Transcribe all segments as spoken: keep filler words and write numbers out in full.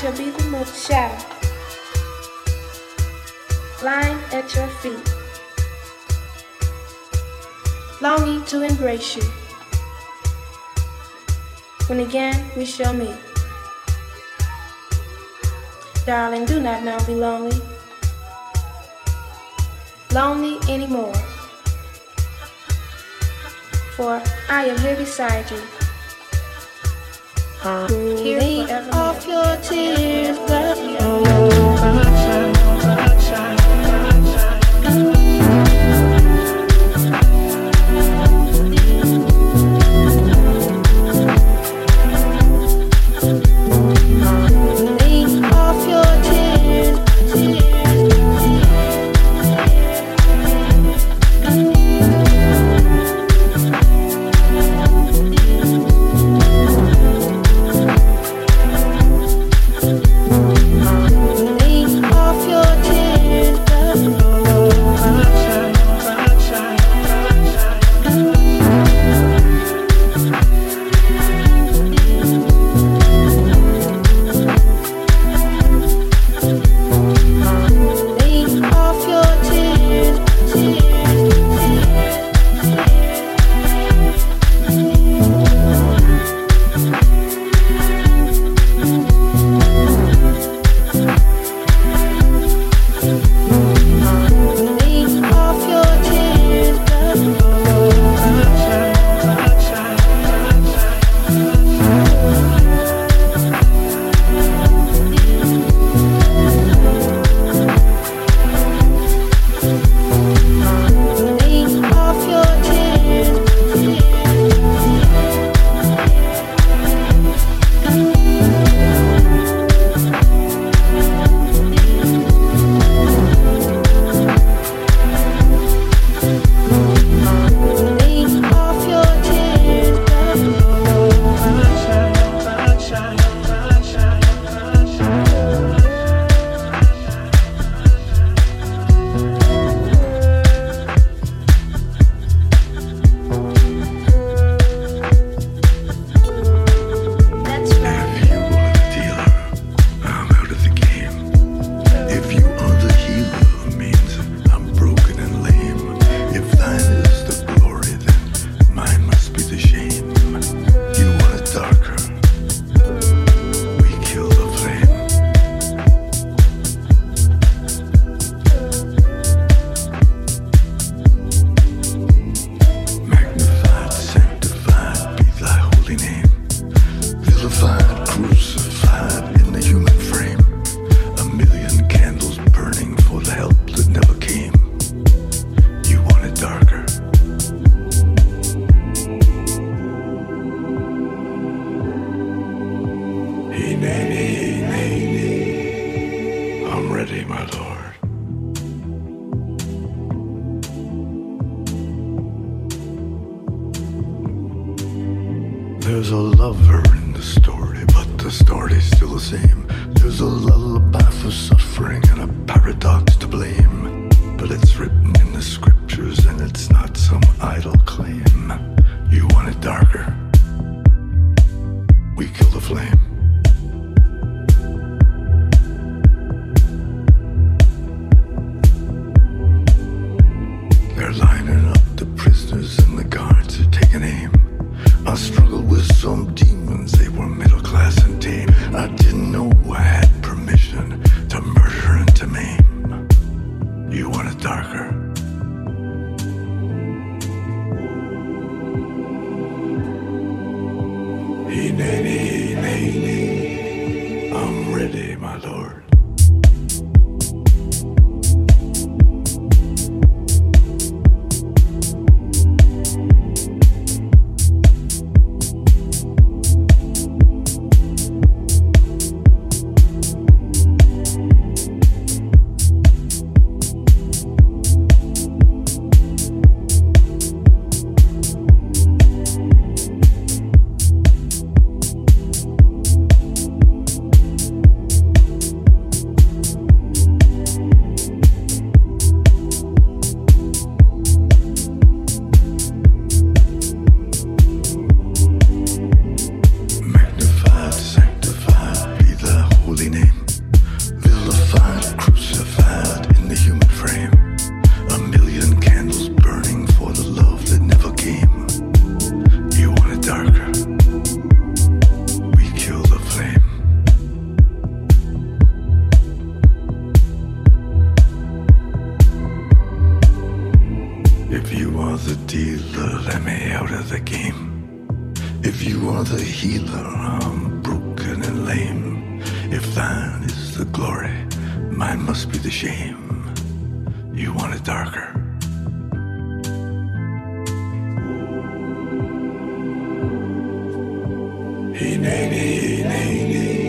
shall be the most shallow, lying at your feet, longing to embrace you, when again we shall meet. Darling, do not now be lonely, lonely anymore, for I am here beside you. Hear me off your tears, but darker. If you are the dealer, let me out of the game. If you are the healer, I'm broken and lame. If thine is the glory, mine must be the shame. You want it darker. Hineni, hineni.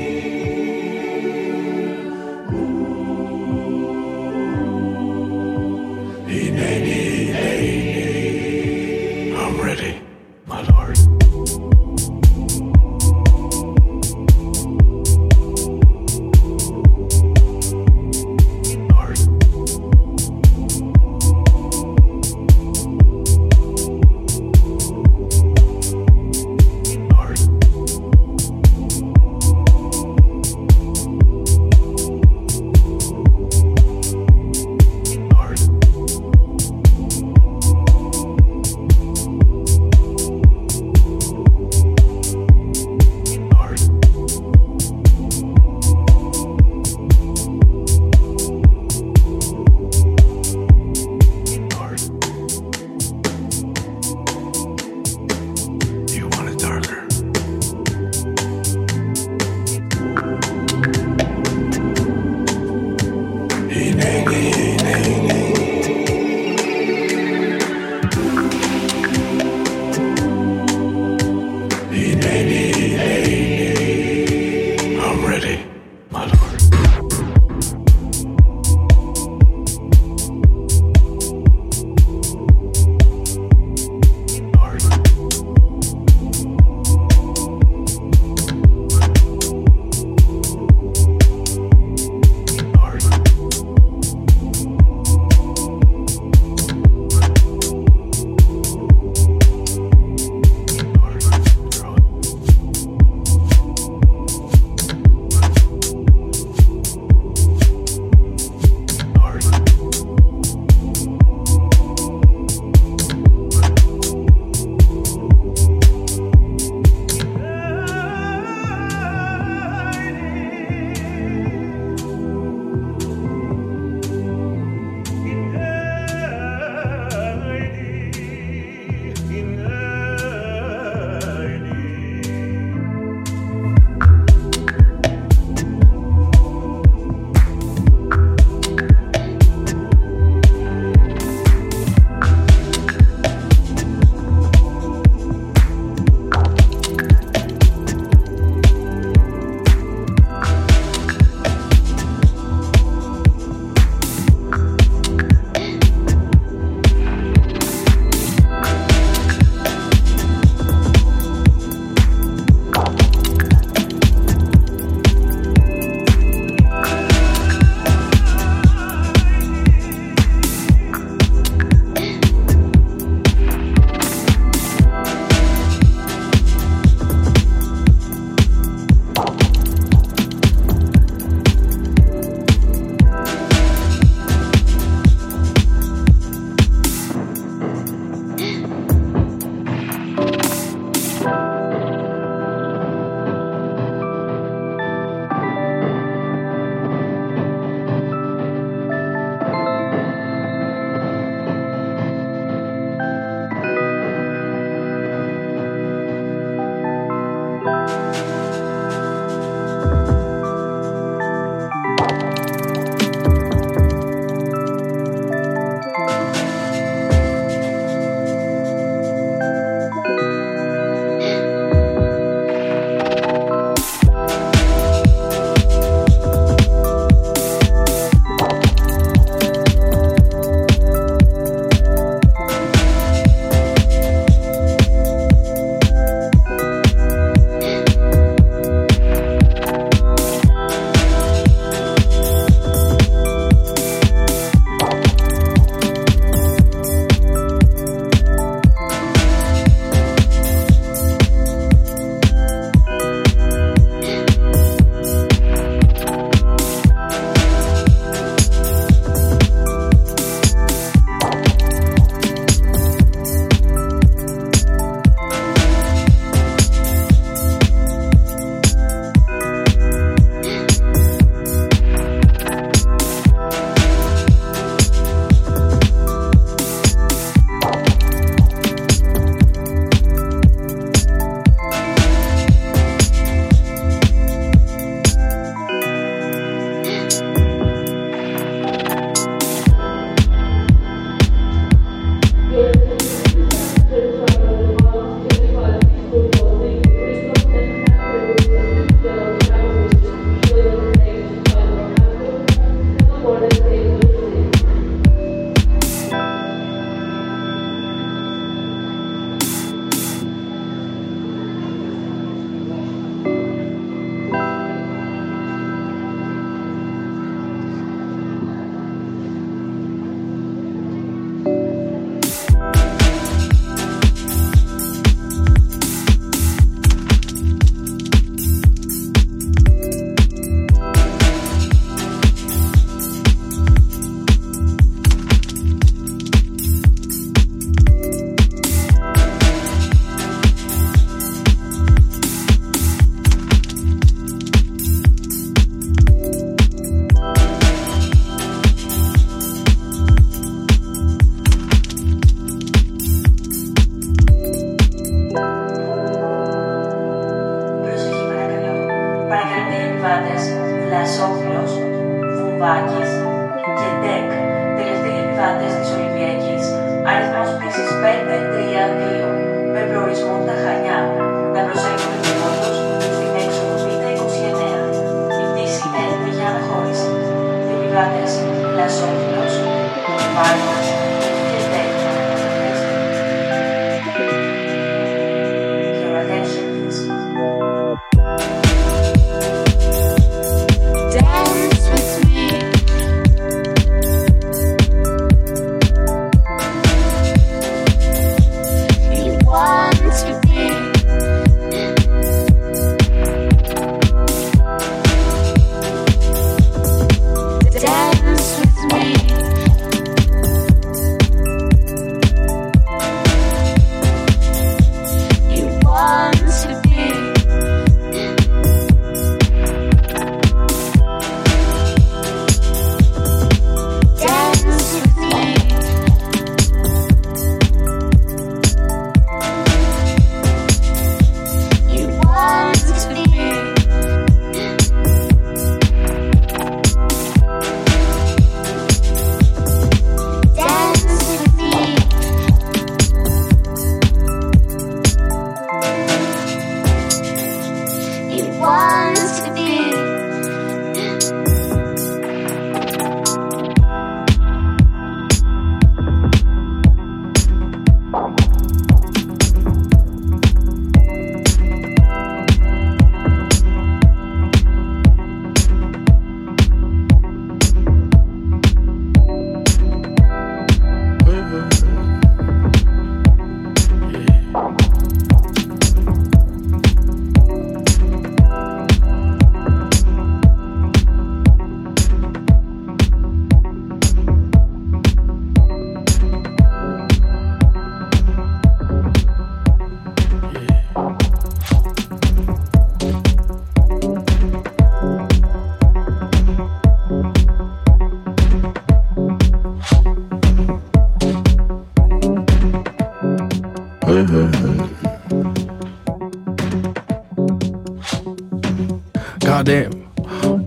Goddamn,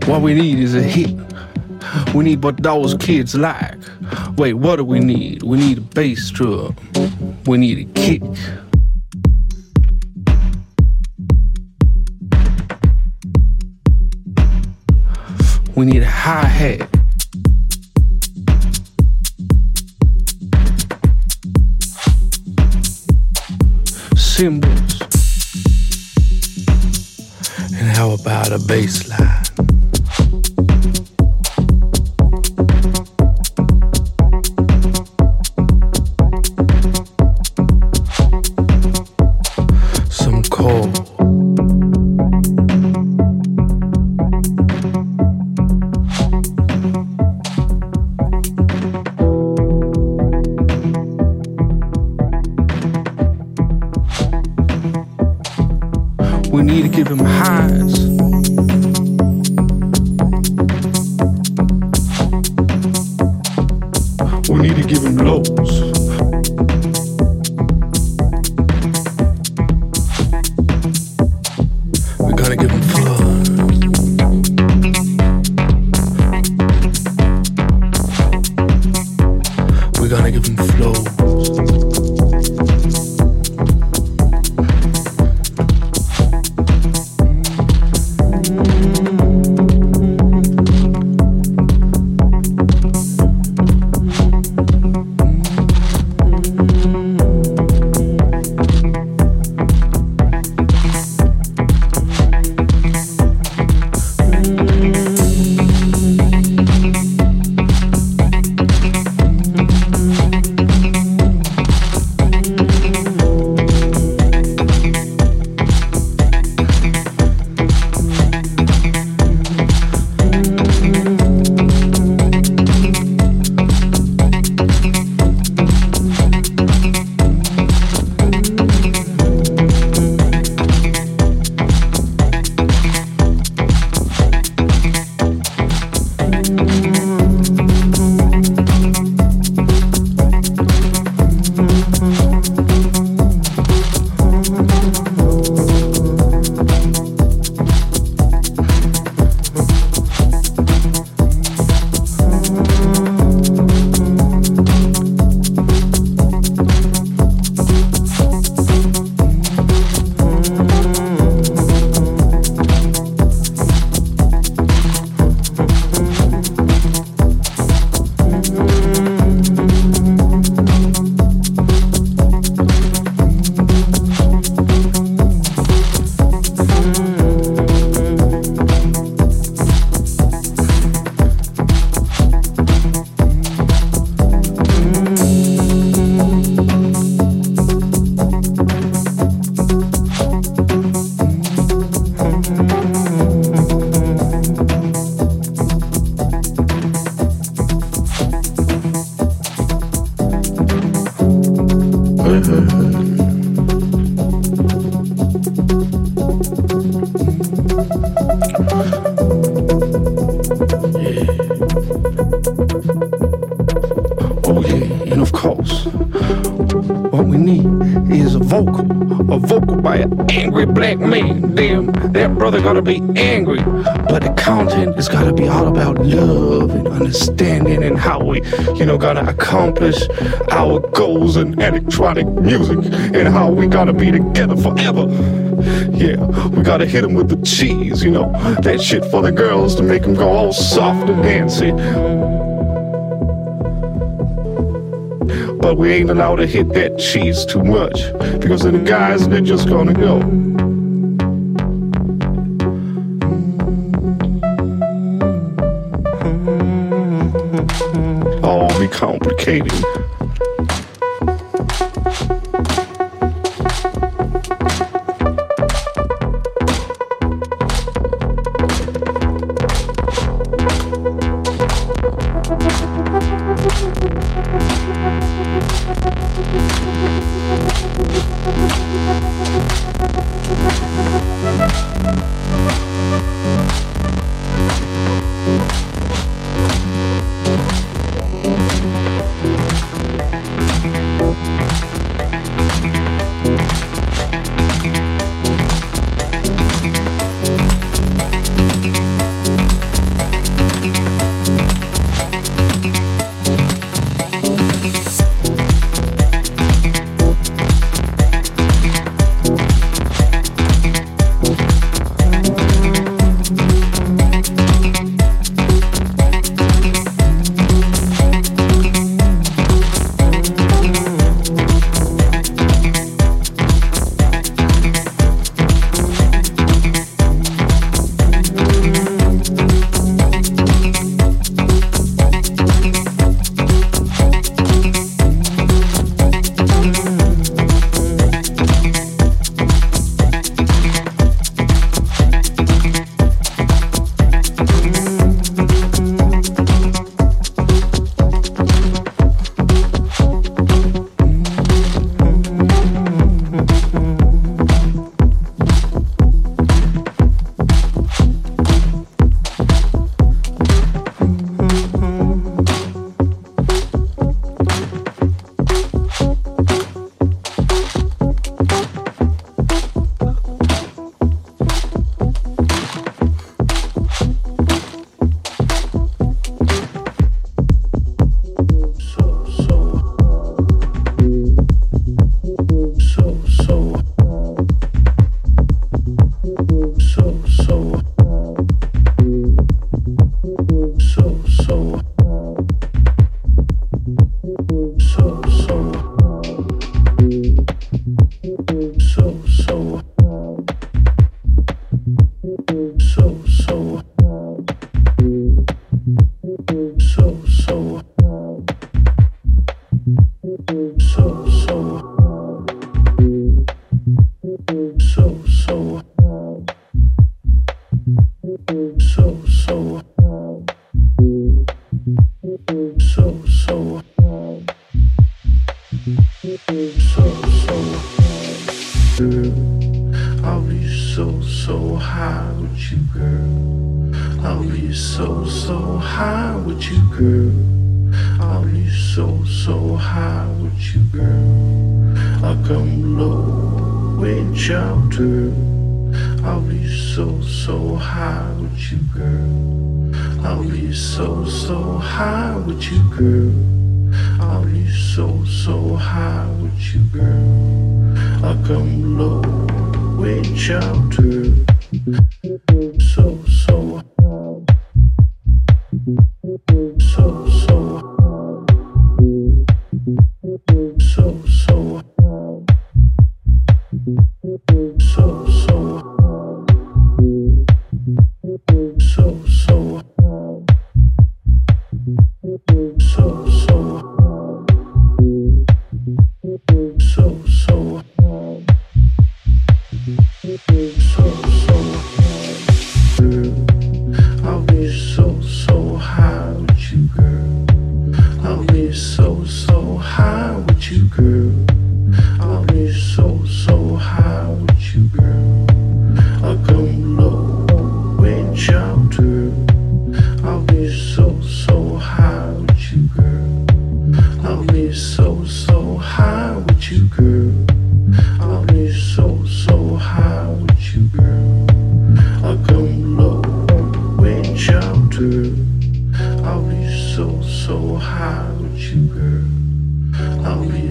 what we need is a hit. We need what those kids like. Wait, what do we need? We need a bass drum. We need a kick. We need a hi-hat. Cymbals. And how about a bass line? Gotta be angry, but the content has gotta be all about love and understanding and how we, you know, gotta accomplish our goals in electronic music and how we gotta be together forever. Yeah, we gotta hit them with the cheese, you know, that shit for the girls to make them go all soft and dancey. But we ain't allowed to hit that cheese too much because then the guys, they're just gonna go. Complicated. So, so, girl, I'll be so, so high with you, girl. I'll be so, so high with you, girl. I'll be so, so high with you, girl. I'll come low with you, girl. I'll be so, so high with you, girl. I'll be so, so high with you, girl. I'll be so, so high with you, girl. I'll come low with you, girl. So, so high. So, so high. So, so high. So, so high. So, so high. So, so high. So, so high. So, so high, girl. I'll be so, so high with you, girl. I'll be so, so high with you, girl. I'll be so, so high with you, girl. I'll come low with you, girl. I'll be so, so high with you, girl. I'll be so, so high with you, girl. I'll be so, so high with you, girl. I'll come low with you, girl. I'll be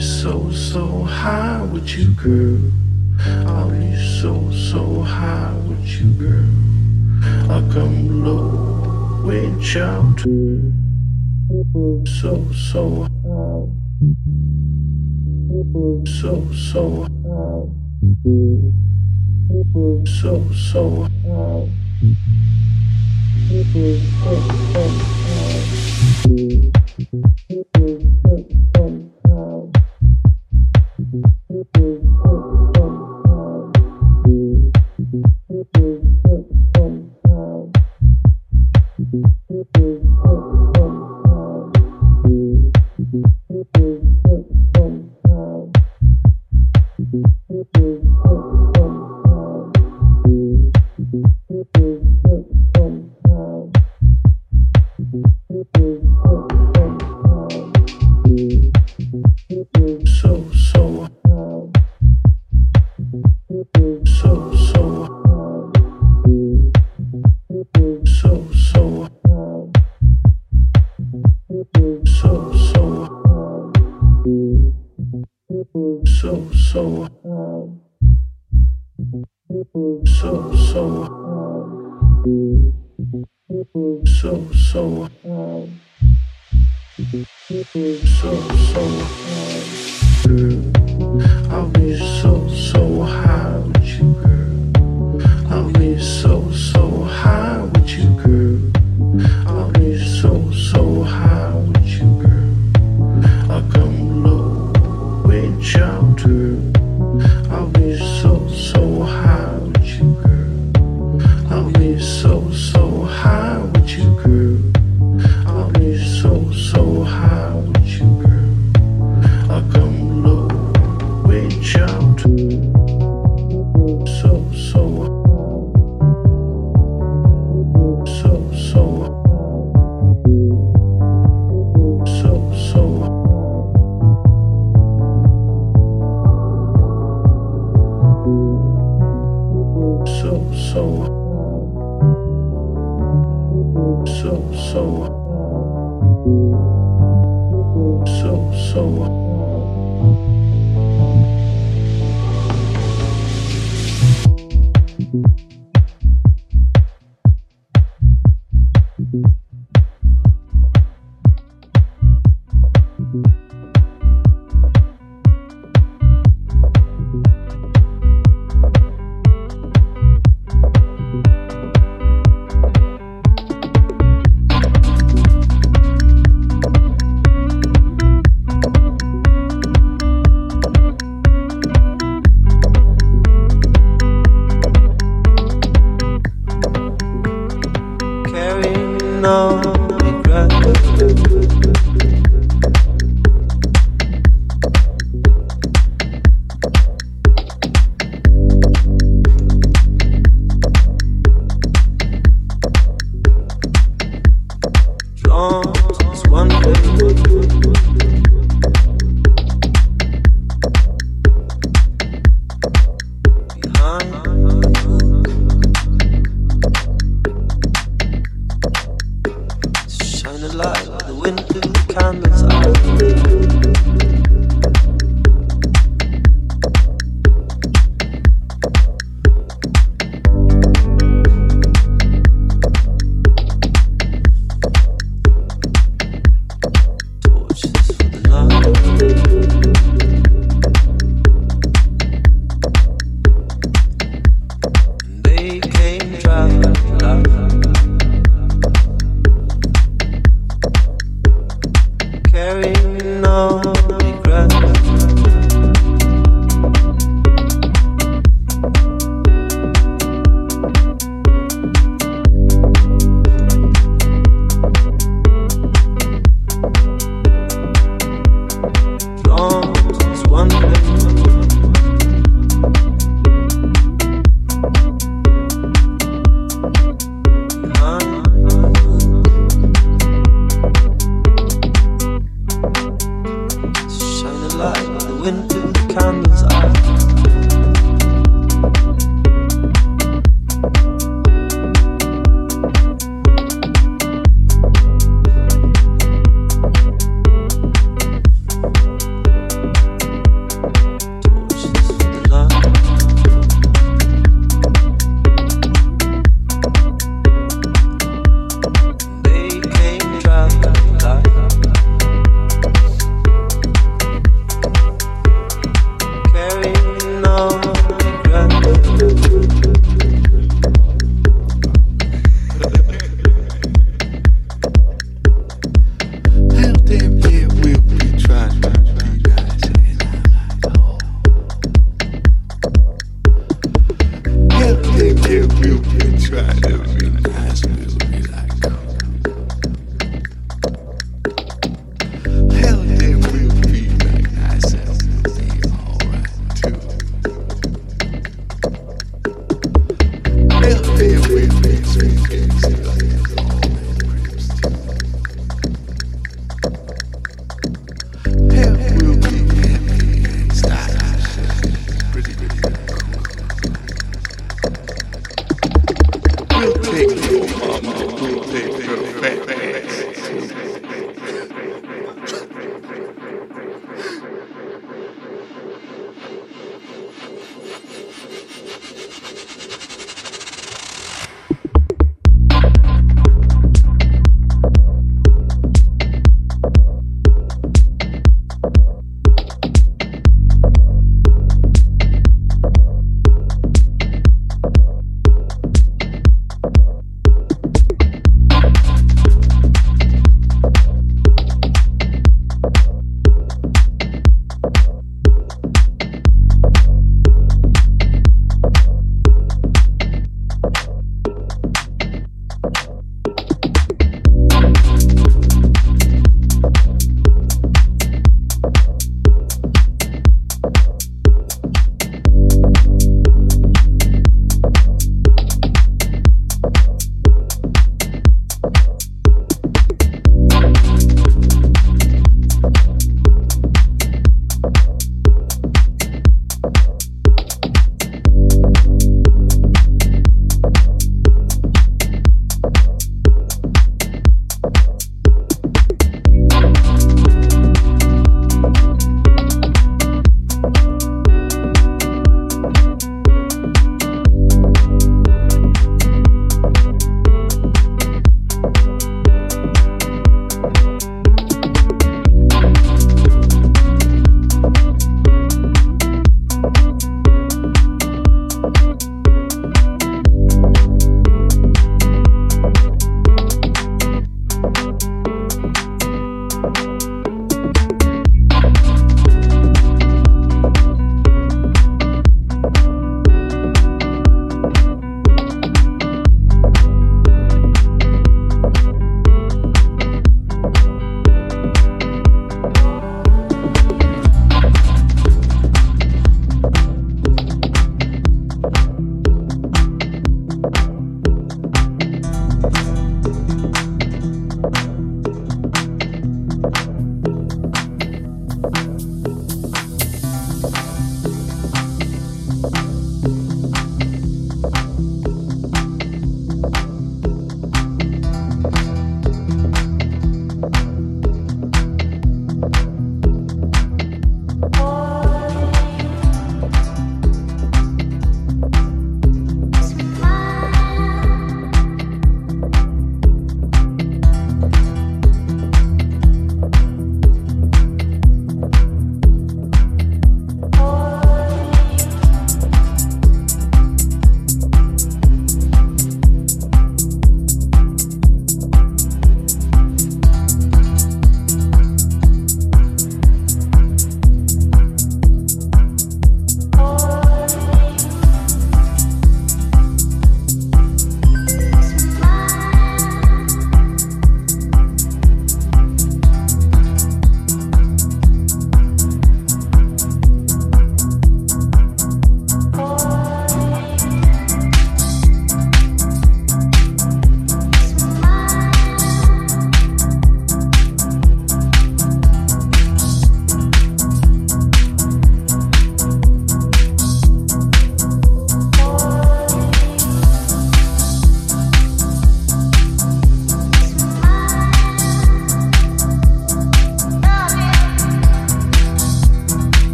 so, so high with you, girl. I'll be so, so high with you, girl. I'll be so, so high with you, girl. I'll come low with you, so, so high. So, so high. So, so high. So, so high. So, so high. So, so high. So, so high. So, so high. So, so high. So, so high. So, so high, girl. I'll be so, so high with you, girl. I'll be so, so high with you, girl. I'll be so, so high with you, girl. I'll come low with you, girl. I'll be so, so high with you, girl. I'll be so, so high with you, girl. I'll be so, so high with you, girl. the winter candles out. Carry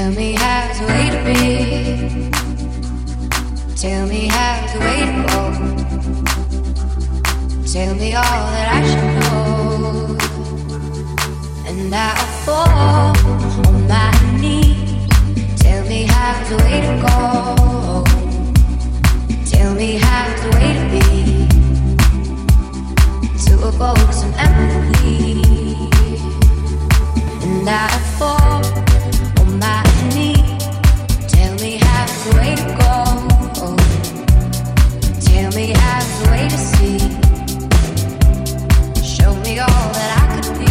Tell me how's the way to be. Tell me how's the way to go. Tell me all that I should know. And I'll fall on my knees. Tell me how's the way to go. Tell me how's the way to be. To evoke some empathy. And I'll fall. My knees, tell me how's the way to go. Oh, tell me how's the way to see. Show me all that I could be.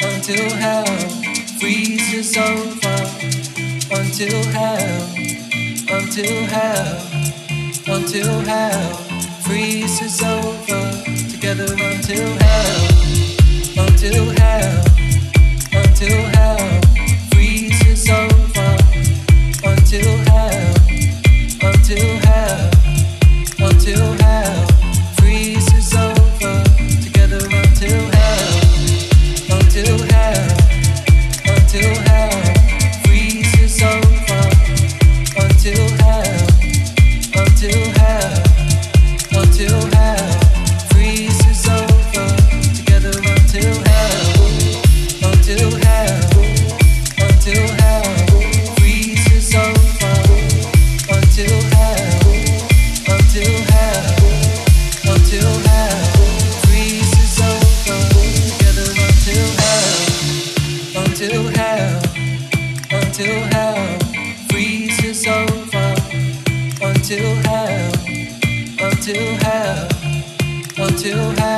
Until hell, freezes over together until hell. until hell freezes over, until hell, until hell, until hell.